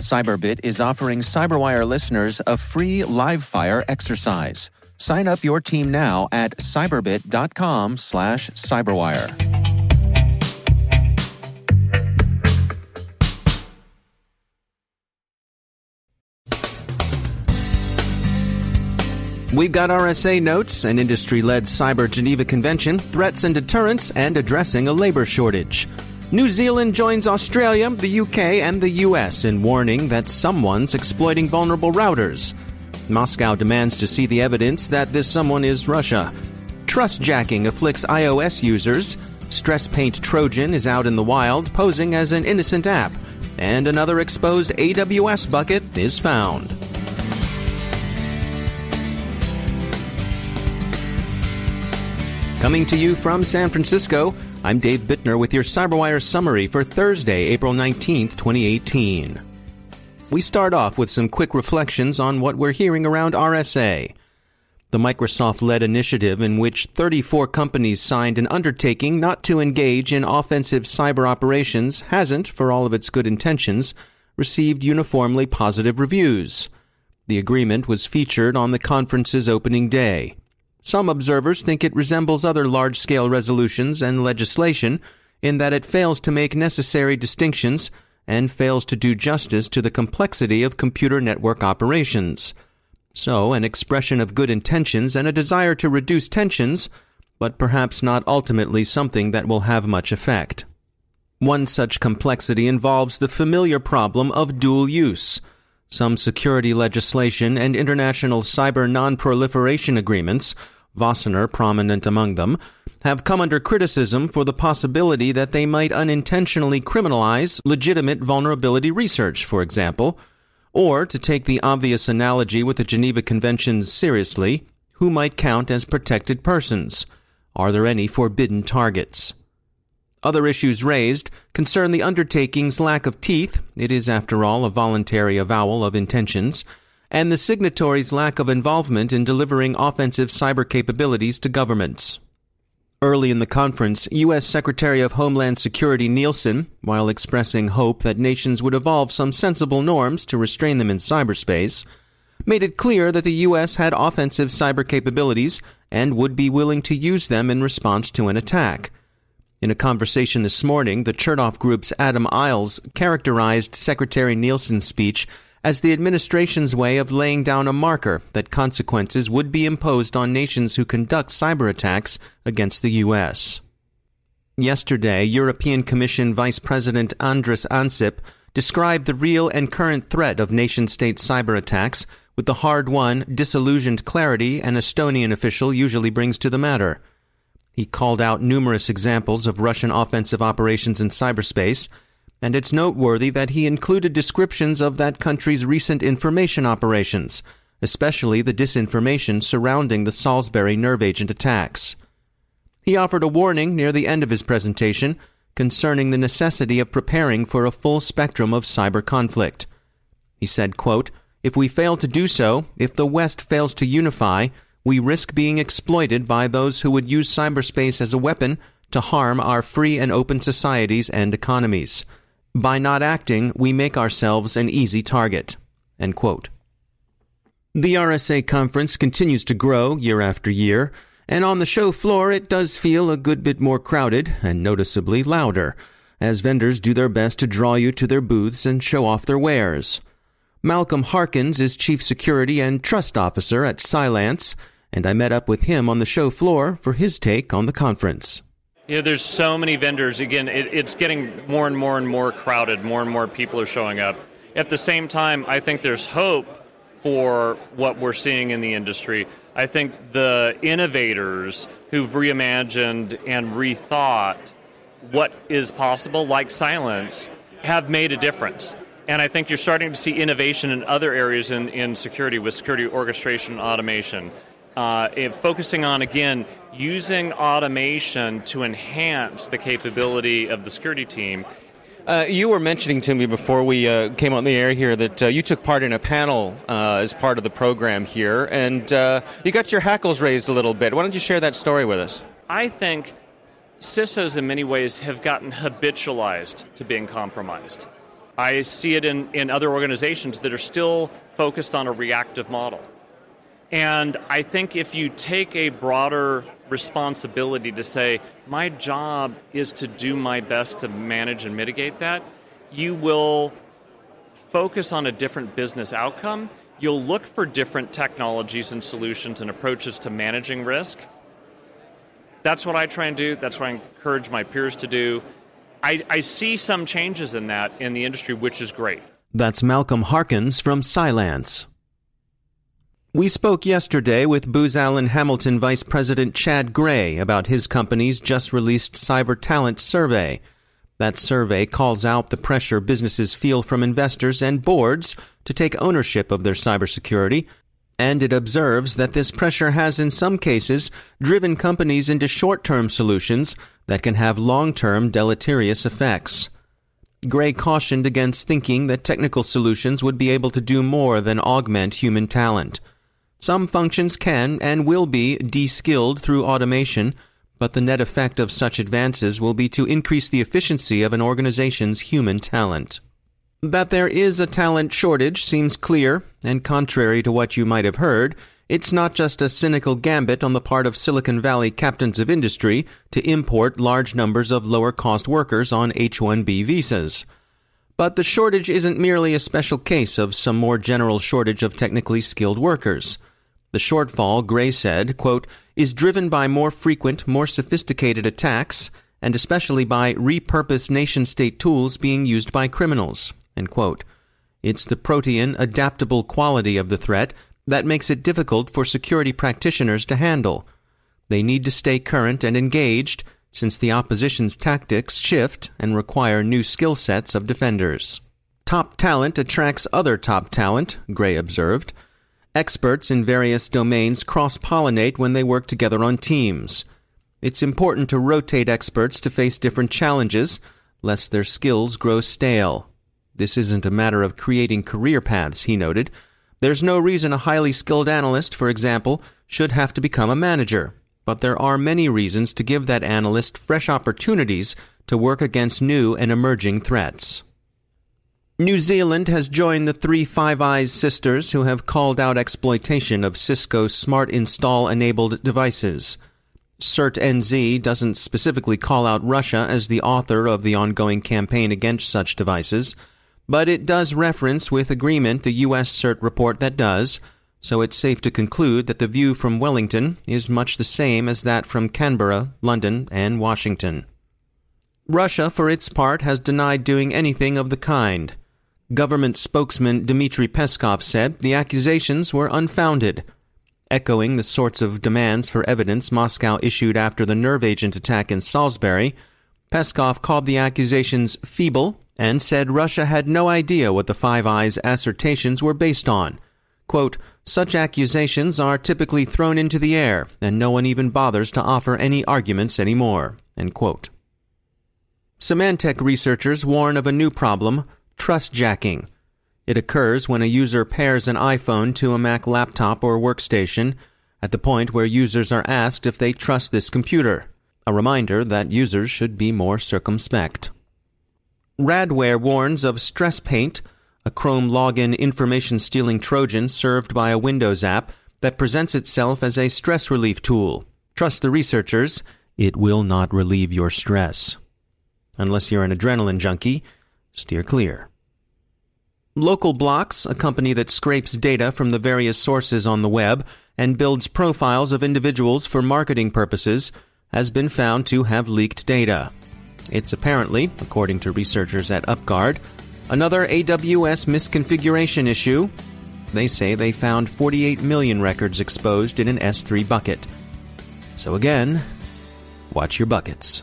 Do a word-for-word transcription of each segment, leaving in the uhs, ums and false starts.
Cyberbit is offering Cyberwire listeners a free live-fire exercise. Sign up your team now at cyberbit.com slash cyberwire. We've got R S A Notes, an industry-led cyber Geneva Convention, threats and deterrence, and addressing a labor shortage. New Zealand joins Australia, the U K, and the U S in warning that someone's exploiting vulnerable routers. Moscow demands to see the evidence that this someone is Russia. Trustjacking afflicts iOS users. Stresspaint Trojan is out in the wild, posing as an innocent app. And another exposed A W S bucket is found. Coming to you from San Francisco, I'm Dave Bittner with your Cyberwire summary for Thursday, April nineteenth, twenty eighteen. We start off with some quick reflections on what we're hearing around R S A. The Microsoft-led initiative in which thirty-four companies signed an undertaking not to engage in offensive cyber operations hasn't, for all of its good intentions, received uniformly positive reviews. The agreement was featured on the conference's opening day. Some observers think it resembles other large-scale resolutions and legislation in that it fails to make necessary distinctions and fails to do justice to the complexity of computer network operations. So, an expression of good intentions and a desire to reduce tensions, but perhaps not ultimately something that will have much effect. One such complexity involves the familiar problem of dual use. Some security legislation and international cyber non-proliferation agreements, Wassenaar prominent among them, have come under criticism for the possibility that they might unintentionally criminalize legitimate vulnerability research, for example, or, to take the obvious analogy with the Geneva Conventions seriously, who might count as protected persons? Are there any forbidden targets? Other issues raised concern the undertaking's lack of teeth, it is, after all, a voluntary avowal of intentions, and the signatory's lack of involvement in delivering offensive cyber capabilities to governments. Early in the conference, U S Secretary of Homeland Security Nielsen, while expressing hope that nations would evolve some sensible norms to restrain them in cyberspace, made it clear that the U S had offensive cyber capabilities and would be willing to use them in response to an attack. In a conversation this morning, the Chertoff Group's Adam Isles characterized Secretary Nielsen's speech as the administration's way of laying down a marker that consequences would be imposed on nations who conduct cyber attacks against the U S. Yesterday, European Commission Vice President Andrus Ansip described the real and current threat of nation-state cyber attacks with the hard-won, disillusioned clarity an Estonian official usually brings to the matter. He called out numerous examples of Russian offensive operations in cyberspace, and it's noteworthy that he included descriptions of that country's recent information operations, especially the disinformation surrounding the Salisbury nerve agent attacks. He offered a warning near the end of his presentation concerning the necessity of preparing for a full spectrum of cyber conflict. He said, quote, "If we fail to do so, if the West fails to unify, we risk being exploited by those who would use cyberspace as a weapon to harm our free and open societies and economies. By not acting, we make ourselves an easy target." End quote. The R S A conference continues to grow year after year, and on the show floor it does feel a good bit more crowded and noticeably louder, as vendors do their best to draw you to their booths and show off their wares. Malcolm Harkins is Chief Security and Trust Officer at Cylance, and I met up with him on the show floor for his take on the conference. Yeah, there's so many vendors. Again, it, it's getting more and more and more crowded. More and more people are showing up. At the same time, I think there's hope for what we're seeing in the industry. I think the innovators who've reimagined and rethought what is possible, like Cylance, have made a difference. And I think you're starting to see innovation in other areas in, in security, with security orchestration and automation. Uh, and focusing on, again, using automation to enhance the capability of the security team. Uh, you were mentioning to me before we uh, came on the air here that uh, you took part in a panel uh, as part of the program here, and uh, you got your hackles raised a little bit. Why don't you share that story with us? I think C I S Os in many ways have gotten habitualized to being compromised. I see it in, in other organizations that are still focused on a reactive model. And I think if you take a broader responsibility to say, my job is to do my best to manage and mitigate that, you will focus on a different business outcome. You'll look for different technologies and solutions and approaches to managing risk. That's what I try and do. That's what I encourage my peers to do. I, I see some changes in that in the industry, which is great. That's Malcolm Harkins from Cylance. We spoke yesterday with Booz Allen Hamilton Vice President Chad Gray about his company's just-released Cyber Talent Survey. That survey calls out the pressure businesses feel from investors and boards to take ownership of their cybersecurity, and it observes that this pressure has, in some cases, driven companies into short-term solutions that can have long-term deleterious effects. Gray cautioned against thinking that technical solutions would be able to do more than augment human talent. Some functions can and will be de-skilled through automation, but the net effect of such advances will be to increase the efficiency of an organization's human talent. That there is a talent shortage seems clear, and contrary to what you might have heard, it's not just a cynical gambit on the part of Silicon Valley captains of industry to import large numbers of lower-cost workers on H one B visas. But the shortage isn't merely a special case of some more general shortage of technically skilled workers. The shortfall, Gray said, quote, is driven by more frequent, more sophisticated attacks, and especially by repurposed nation-state tools being used by criminals, end quote. It's the protean, adaptable quality of the threat that makes it difficult for security practitioners to handle. They need to stay current and engaged, since the opposition's tactics shift and require new skill sets of defenders. Top talent attracts other top talent, Gray observed. Experts in various domains cross-pollinate when they work together on teams. It's important to rotate experts to face different challenges, lest their skills grow stale. This isn't a matter of creating career paths, he noted. There's no reason a highly skilled analyst, for example, should have to become a manager, but there are many reasons to give that analyst fresh opportunities to work against new and emerging threats. New Zealand has joined the three Five Eyes sisters who have called out exploitation of Cisco's smart install-enabled devices. CERT N Z doesn't specifically call out Russia as the author of the ongoing campaign against such devices, but it does reference with agreement the U S CERT report that does, so it's safe to conclude that the view from Wellington is much the same as that from Canberra, London, and Washington. Russia, for its part, has denied doing anything of the kind. Government spokesman Dmitry Peskov said the accusations were unfounded. Echoing the sorts of demands for evidence Moscow issued after the nerve agent attack in Salisbury, Peskov called the accusations feeble and said Russia had no idea what the Five Eyes assertions were based on. Quote, such accusations are typically thrown into the air, and no one even bothers to offer any arguments anymore, end quote. Symantec researchers warn of a new problem, trustjacking. It occurs when a user pairs an iPhone to a Mac laptop or workstation at the point where users are asked if they trust this computer, a reminder that users should be more circumspect. Radware warns of Stresspaint, a Chrome login information-stealing Trojan served by a Windows app that presents itself as a stress relief tool. Trust the researchers, it will not relieve your stress. Unless you're an adrenaline junkie, steer clear. Local Blocks, a company that scrapes data from the various sources on the web and builds profiles of individuals for marketing purposes, has been found to have leaked data. It's apparently, according to researchers at UpGuard, another A W S misconfiguration issue. They say they found forty-eight million records exposed in an S three bucket. So again, watch your buckets.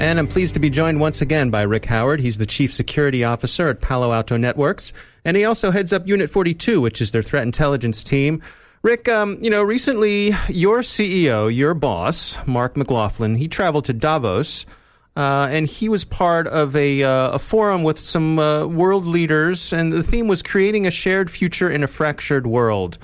And I'm pleased to be joined once again by Rick Howard. He's the Chief Security Officer at Palo Alto Networks, and he also heads up Unit forty-two, which is their threat intelligence team. Rick, um, you know, recently your C E O, your boss, Mark McLaughlin, he traveled to Davos, uh, and he was part of a, uh, a forum with some uh, world leaders, and the theme was creating a shared future in a fractured world.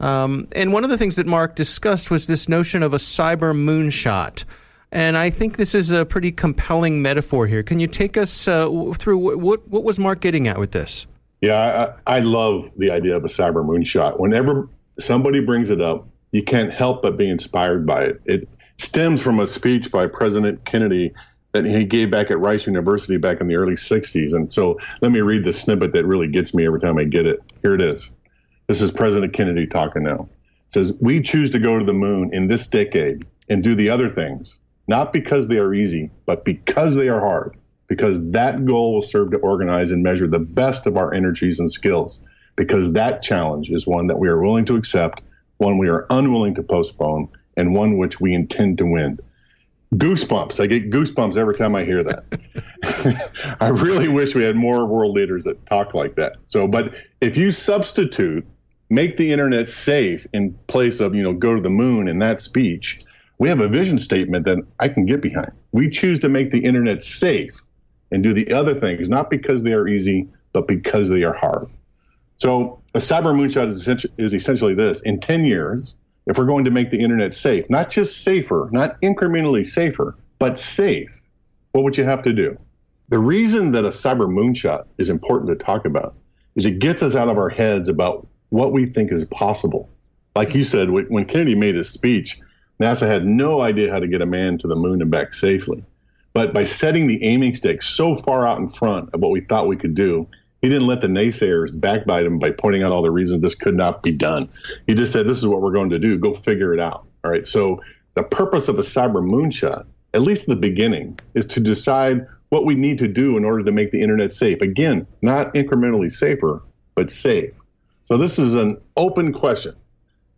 Um, and one of the things that Mark discussed was this notion of a cyber moonshot. And I think this is a pretty compelling metaphor here. Can you take us uh, through what, what what was Mark getting at with this? Yeah, I, I love the idea of a cyber moonshot. Whenever somebody brings it up, you can't help but be inspired by it. It stems from a speech by President Kennedy that he gave back at Rice University back in the early sixties. And so let me read the snippet that really gets me every time I get it. Here it is. This is President Kennedy talking now. It says, "We choose to go to the moon in this decade and do the other things. Not because they are easy, but because they are hard, because that goal will serve to organize and measure the best of our energies and skills, because that challenge is one that we are willing to accept, one we are unwilling to postpone, and one which we intend to win." Goosebumps. I get goosebumps every time I hear that. I really wish we had more world leaders that talk like that. So, but if you substitute, make the internet safe in place of, you know, go to the moon in that speech, we have a vision statement that I can get behind. We choose to make the internet safe and do the other things, not because they are easy, but because they are hard. So a cyber moonshot is essentially this. In ten years, if we're going to make the internet safe, not just safer, not incrementally safer, but safe, what would you have to do? The reason that a cyber moonshot is important to talk about is it gets us out of our heads about what we think is possible. Like you said, when Kennedy made his speech, NASA had no idea how to get a man to the moon and back safely. But by setting the aiming stick so far out in front of what we thought we could do, he didn't let the naysayers backbite him by pointing out all the reasons this could not be done. He just said, this is what we're going to do. Go figure it out. All right. So the purpose of a cyber moonshot, at least at the beginning, is to decide what we need to do in order to make the internet safe. Again, not incrementally safer, but safe. So this is an open question.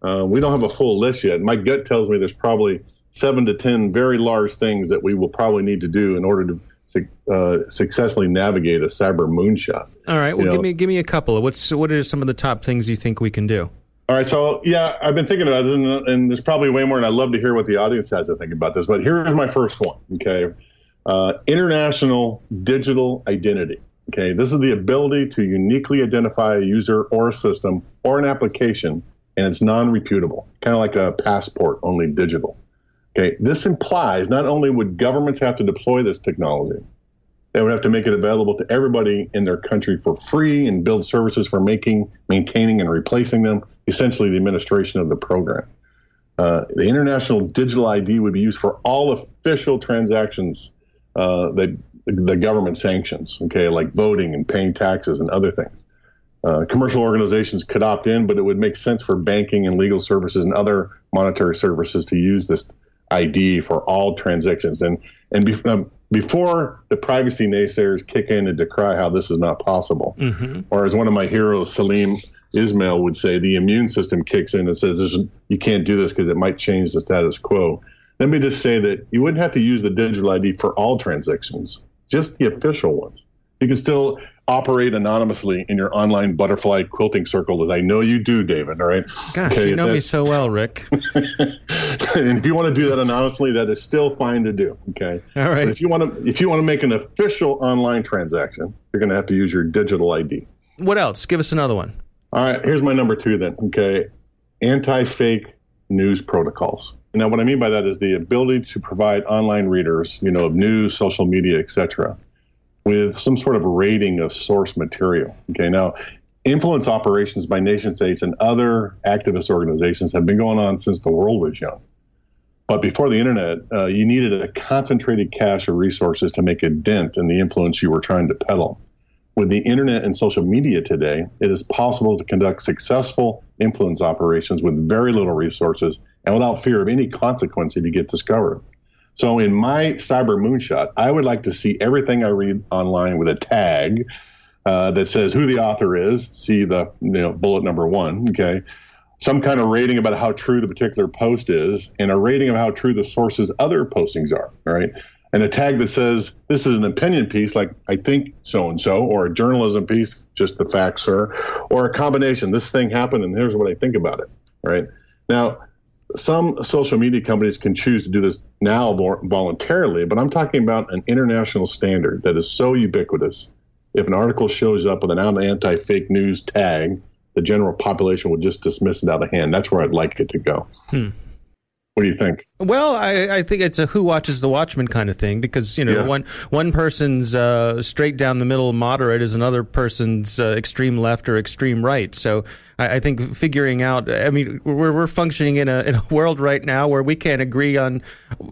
Uh, we don't have a full list yet. My gut tells me there's probably seven to ten very large things that we will probably need to do in order to su- uh, successfully navigate a cyber moonshot. All right. Well, you know? give me give me a couple. What's what are some of the top things you think we can do? All right. So, yeah, I've been thinking about this, and, and there's probably way more, and I'd love to hear what the audience has to think about this. But here's my first one, okay? Uh, international digital identity, okay? This is the ability to uniquely identify a user or a system or an application, and it's non-reputable, kind of like a passport, only digital. Okay, this implies not only would governments have to deploy this technology, they would have to make it available to everybody in their country for free and build services for making, maintaining, and replacing them, essentially the administration of the program. Uh, the international digital I D would be used for all official transactions uh, that the government sanctions, okay, like voting and paying taxes and other things. Uh, commercial organizations could opt in, but it would make sense for banking and legal services and other monetary services to use this I D for all transactions. And and be, um, before the privacy naysayers kick in and decry how this is not possible, mm-hmm. or as one of my heroes, Salim Ismail, would say, the immune system kicks in and says, you can't do this because it might change the status quo. Let me just say that you wouldn't have to use the digital I D for all transactions, just the official ones. You can still operate anonymously in your online butterfly quilting circle, as I know you do, David, all right? Gosh, okay, you know me so well, Rick. And if you want to do that anonymously, that is still fine to do, okay? All right. But if you want to, if you want to make an official online transaction, you're going to have to use your digital I D. What else? Give us another one. All right, here's my number two then, okay? Anti-fake news protocols. Now, what I mean by that is the ability to provide online readers, you know, of news, social media, et cetera, with some sort of rating of source material. Okay, now influence operations by nation states and other activist organizations have been going on since the world was young. But before the internet, uh, you needed a concentrated cache of resources to make a dent in the influence you were trying to peddle. With the internet and social media today, it is possible to conduct successful influence operations with very little resources and without fear of any consequence if you get discovered. So in my cyber moonshot, I would like to see everything I read online with a tag uh, that says who the author is, see the you know, bullet number one, okay, some kind of rating about how true the particular post is, and a rating of how true the source's other postings are, all right, and a tag that says this is an opinion piece like I think so-and-so, or a journalism piece, just the facts, sir, or a combination, this thing happened and here's what I think about it, all right? Now, some social media companies can choose to do this now voluntarily, but I'm talking about an international standard that is so ubiquitous. If an article shows up with an anti-fake news tag, the general population will just dismiss it out of hand. That's where I'd like it to go. Hmm. What do you think? Well, I, I think it's a who watches the Watchmen kind of thing because, you know, yeah. one one person's uh, straight down the middle moderate is another person's uh, extreme left or extreme right. So I, I think figuring out, I mean, we're we're functioning in a in a world right now where we can't agree on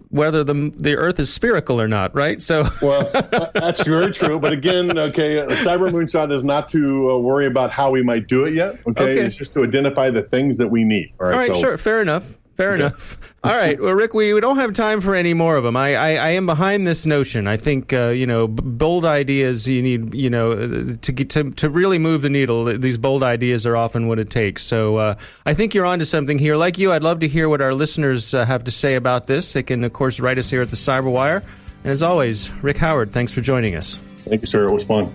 whether the the Earth is spherical or not, right? So well, that's very true. But again, okay, a cyber moonshot is not to uh, worry about how we might do it yet. Okay, okay. It's just to identify the things that we need. All right, All right so. sure, fair enough. Fair enough. All right. Well, Rick, we, we don't have time for any more of them. I, I, I am behind this notion. I think, uh, you know, b- bold ideas you need, you know, to get to, to really move the needle. These bold ideas are often what it takes. So uh, I think you're onto something here. Like you, I'd love to hear what our listeners uh, have to say about this. They can, of course, write us here at the Cyberwire. And as always, Rick Howard, thanks for joining us. Thank you, sir. It was fun.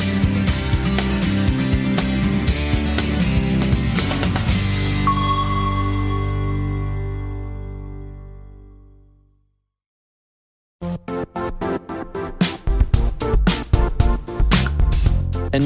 And